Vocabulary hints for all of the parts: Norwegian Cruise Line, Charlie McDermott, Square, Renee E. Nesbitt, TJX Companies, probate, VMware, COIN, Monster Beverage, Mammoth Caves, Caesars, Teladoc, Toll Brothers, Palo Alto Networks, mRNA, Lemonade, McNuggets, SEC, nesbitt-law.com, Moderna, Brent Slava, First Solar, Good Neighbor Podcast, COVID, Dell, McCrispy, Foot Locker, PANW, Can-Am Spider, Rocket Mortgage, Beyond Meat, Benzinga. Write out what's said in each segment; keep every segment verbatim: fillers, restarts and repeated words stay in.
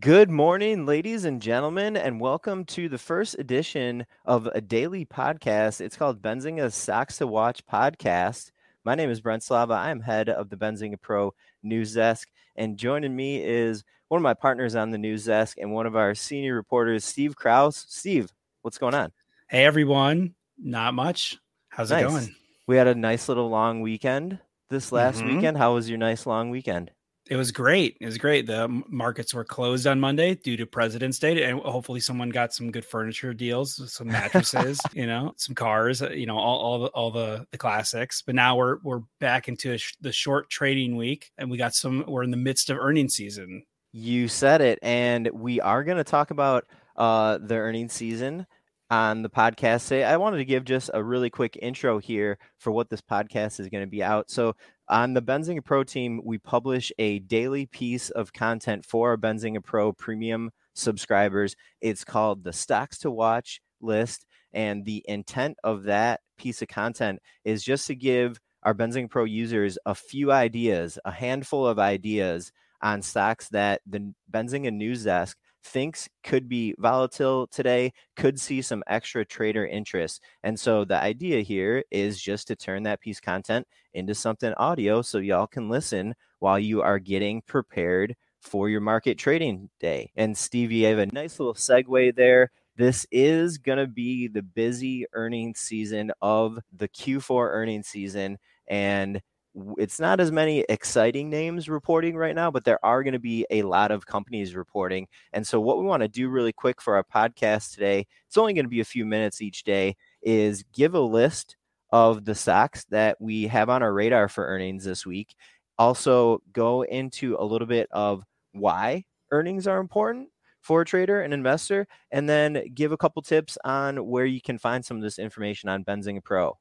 Good morning, ladies and gentlemen, and welcome to the first edition of a daily podcast. It's called Benzinga's Stocks to Watch podcast. My name is Brent Slava. I am head of the Benzinga Pro News Desk, and joining me is one of my partners on the news desk and one of our senior reporters, Steve Krause. Steve, what's going on? Hey, everyone. Not much. How's nice. it going? We had a nice little long weekend this last mm-hmm. weekend. How was your nice long weekend? It was great. It was great. The markets were closed on Monday due to President's Day, and hopefully someone got some good furniture deals, some mattresses, you know, some cars, you know, all all the, all the, the classics. But now we're we're back into the short trading week, and we got some. We're in the midst of earnings season. You said it, and we are going to talk about uh, the earnings season on the podcast today. I wanted to give just a really quick intro here for what this podcast is going to be out. So on the Benzinga Pro team, we publish a daily piece of content for our Benzinga Pro premium subscribers. It's called the Stocks to Watch list. And the intent of that piece of content is just to give our Benzinga Pro users a few ideas, a handful of ideas on stocks that the Benzinga News Desk thinks could be volatile today, could see some extra trader interest. And so the idea here is just to turn that piece of content into something audio so y'all can listen while you are getting prepared for your market trading day. And Steve, you have a nice little segue there. This is going to be the busy earnings season of the Q four earnings season. And it's not as many exciting names reporting right now, but there are going to be a lot of companies reporting. And so what we want to do really quick for our podcast today, it's only going to be a few minutes each day, is give a list of the stocks that we have on our radar for earnings this week. Also go into a little bit of why earnings are important for a trader and investor, and then give a couple tips on where you can find some of this information on Benzinga Pro.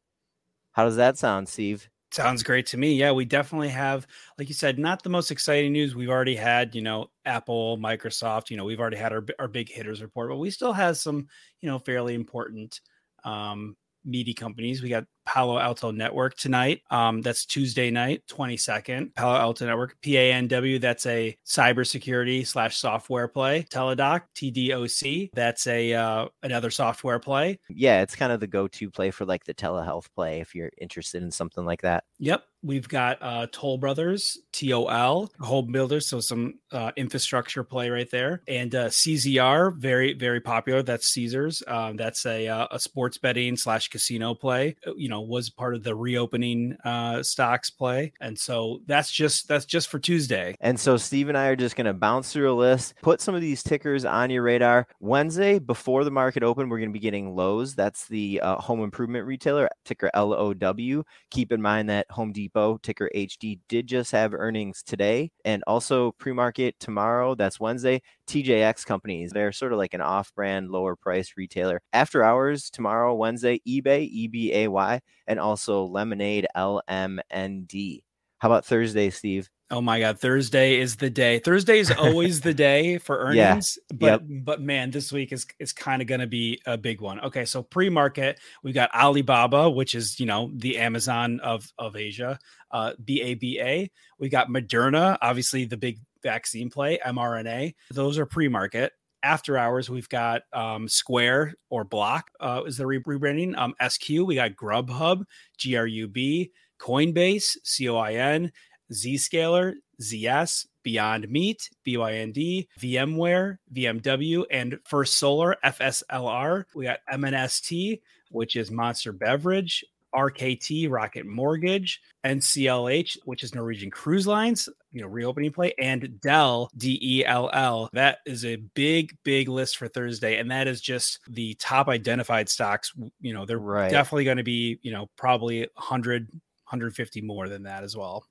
How does that sound, Steve? Sounds great to me. Yeah, we definitely have, like you said, not the most exciting news. We've already had, you know, Apple, Microsoft, you know, we've already had our, our big hitters report, but we still have some, you know, fairly important um, meaty companies. We got Palo Alto Network tonight. Um, that's Tuesday night, twenty-second. Palo Alto Network, P A N W, that's a cybersecurity slash software play. Teladoc, T D O C, that's a uh, another software play. Yeah, it's kind of the go-to play for like the telehealth play if you're interested in something like that. Yep. We've got uh, Toll Brothers, T O L, home builders, so some uh, infrastructure play right there. And uh, C Z R, very, very popular. That's Caesars. Um, that's a, uh, a sports betting slash casino play. You know, was part of the reopening uh, stocks play. And so that's just that's just for Tuesday. And so Steve and I are just going to bounce through a list, put some of these tickers on your radar. Wednesday, before the market open, we're going to be getting Lowe's. That's the uh, home improvement retailer, ticker L O W. Keep in mind that Home Depot, ticker H D, did just have earnings today. And also pre-market tomorrow, that's Wednesday, T J X Companies. They're sort of like an off-brand, lower-priced retailer. After hours tomorrow, Wednesday, eBay, E B A Y. And also Lemonade, L M N D. How about Thursday, Steve? Oh my God, Thursday is the day. Thursday is always the day for earnings, yeah. but yep. but man, this week is is kind of going to be a big one. Okay, so pre-market, we've got Alibaba, which is, you know, the Amazon of of Asia, uh, B A B A. We got Moderna, obviously the big vaccine play, mRNA. Those are pre-market. After hours, we've got um, Square or Block uh, is the re- rebranding. Um, S Q, we got Grubhub, G R U B, Coinbase, C O I N, Zscaler, Z S, Beyond Meat, B Y N D, VMware, V M W, and First Solar, F S L R. We got M N S T, which is Monster Beverage, R K T, Rocket Mortgage, N C L H, which is Norwegian Cruise Lines, you know, reopening play, and Dell, D E L L. That is a big, big list for Thursday. And that is just the top identified stocks. You know, they're right. definitely going to be, you know, probably 100, one hundred fifty more than that as well.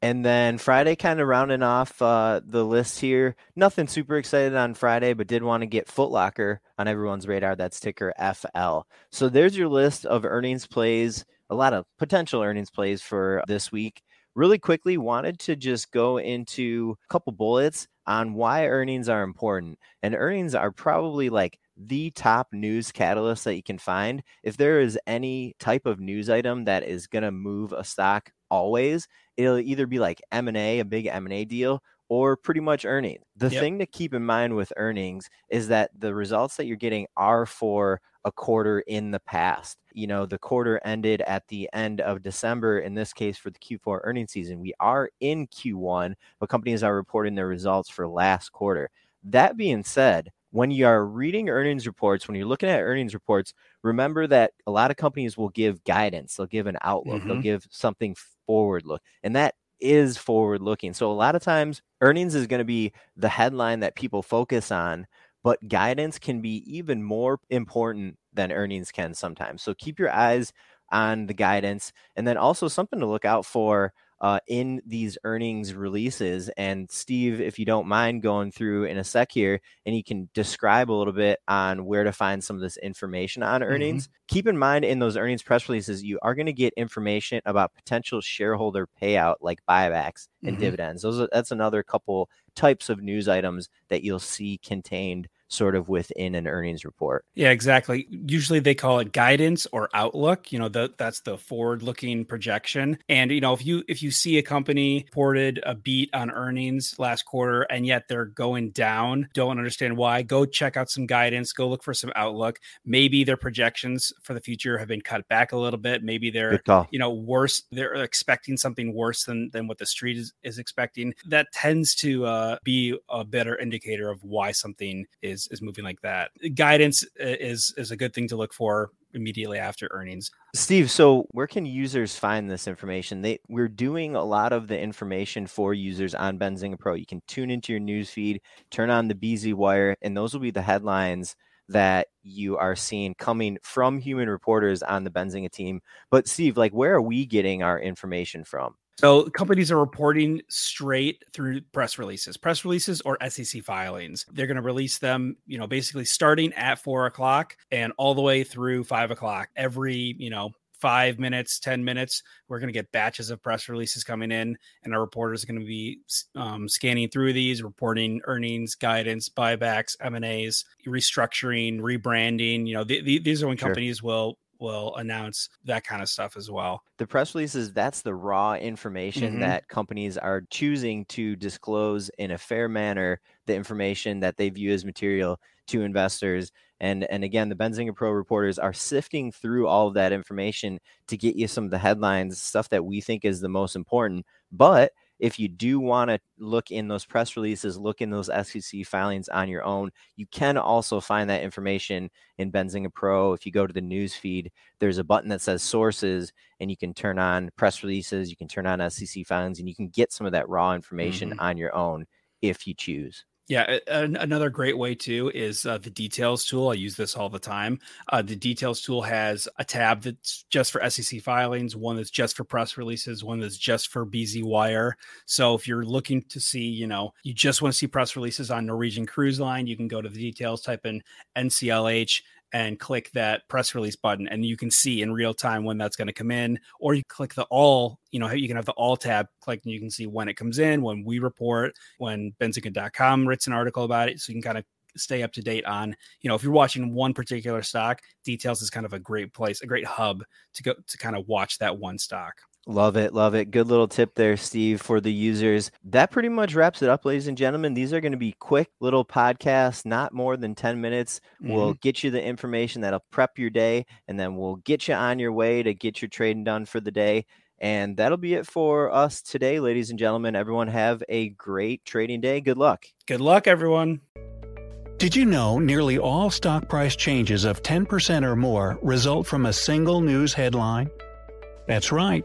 And then Friday, kind of rounding off uh, the list here. Nothing super excited on Friday, but did want to get Foot Locker on everyone's radar. That's ticker F L. So there's your list of earnings plays, a lot of potential earnings plays for this week. Really quickly, wanted to just go into a couple bullets on why earnings are important. And earnings are probably like the top news catalyst that you can find. If there is any type of news item that is going to move a stock always, it'll either be like M and A, a big M and A deal, or pretty much earnings. The yep. thing to keep in mind with earnings is that the results that you're getting are for a quarter in the past. You know, the quarter ended at the end of December, in this case for the Q four earnings season. We are in Q one, but companies are reporting their results for last quarter. That being said, when you are reading earnings reports, when you're looking at earnings reports, remember that a lot of companies will give guidance. They'll give an outlook. Mm-hmm. They'll give something forward look. And that is forward looking. So a lot of times earnings is going to be the headline that people focus on, but guidance can be even more important than earnings can sometimes. So keep your eyes on the guidance. And then also something to look out for Uh, in these earnings releases. And Steve, if you don't mind going through in a sec here, and you can describe a little bit on where to find some of this information on earnings. Mm-hmm. Keep in mind in those earnings press releases, you are going to get information about potential shareholder payout, like buybacks and mm-hmm. dividends. Those are, that's another couple types of news items that you'll see contained sort of within an earnings report. Yeah, exactly. Usually they call it guidance or outlook. You know, the, that's the forward-looking projection. And, you know, if you if you see a company reported a beat on earnings last quarter and yet they're going down, don't understand why, go check out some guidance, go look for some outlook. Maybe their projections for the future have been cut back a little bit. Maybe they're, you know, worse. They're expecting something worse than, than what the street is, is expecting. That tends to uh, be a better indicator of why something is is moving like that. Guidance is is a good thing to look for immediately after earnings. Steve, so where can users find this information? They, we're doing a lot of the information for users on Benzinga Pro. You can tune into your newsfeed, turn on the B Z Wire, and those will be the headlines that you are seeing coming from human reporters on the Benzinga team. But Steve, like, where are we getting our information from? So companies are reporting straight through press releases, press releases or S E C filings. They're going to release them, you know, basically starting at four o'clock and all the way through five o'clock every, you know, five minutes, ten minutes. We're going to get batches of press releases coming in, and our reporters are going to be um, scanning through these, reporting earnings, guidance, buybacks, M and A's, restructuring, rebranding. You know, th- th- these are when companies sure. will will announce that kind of stuff as well. The press releases, that's the raw information mm-hmm. that companies are choosing to disclose in a fair manner, the information that they view as material to investors. And and again, the Benzinga Pro reporters are sifting through all of that information to get you some of the headlines, stuff that we think is the most important. But if you do want to look in those press releases, look in those S E C filings on your own, you can also find that information in Benzinga Pro. If you go to the news feed, there's a button that says sources, and you can turn on press releases, you can turn on S E C filings, and you can get some of that raw information mm-hmm. on your own if you choose. Yeah. Another great way too is uh, the details tool. I use this all the time. Uh, the details tool has a tab that's just for S E C filings, one that's just for press releases, one that's just for B Z Wire. So if you're looking to see, you know, you just want to see press releases on Norwegian Cruise Line, you can go to the details, type in N C L H, and click that press release button, and you can see in real time when that's going to come in. Or you click the all, you know, you can have the all tab click, and you can see when it comes in, when we report, when benzinga dot com writes an article about it. So you can kind of stay up to date on, you know, if you're watching one particular stock, details is kind of a great place, a great hub to go to kind of watch that one stock. Love it. Love it. Good little tip there, Steve, for the users. That pretty much wraps it up, ladies and gentlemen. These are going to be quick little podcasts, not more than ten minutes. Mm-hmm. We'll get you the information that'll prep your day, and then we'll get you on your way to get your trading done for the day. And that'll be it for us today, ladies and gentlemen. Everyone have a great trading day. Good luck. Good luck, everyone. Did you know nearly all stock price changes of ten percent or more result from a single news headline? That's right.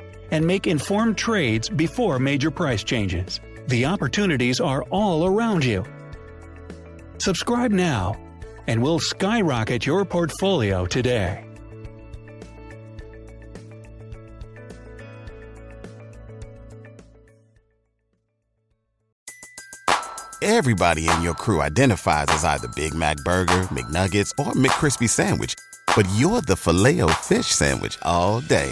and make informed trades before major price changes. The opportunities are all around you. Subscribe now, and we'll skyrocket your portfolio today. Everybody in your crew identifies as either Big Mac Burger, McNuggets, or McCrispy Sandwich. But you're the Filet-O-Fish Sandwich all day.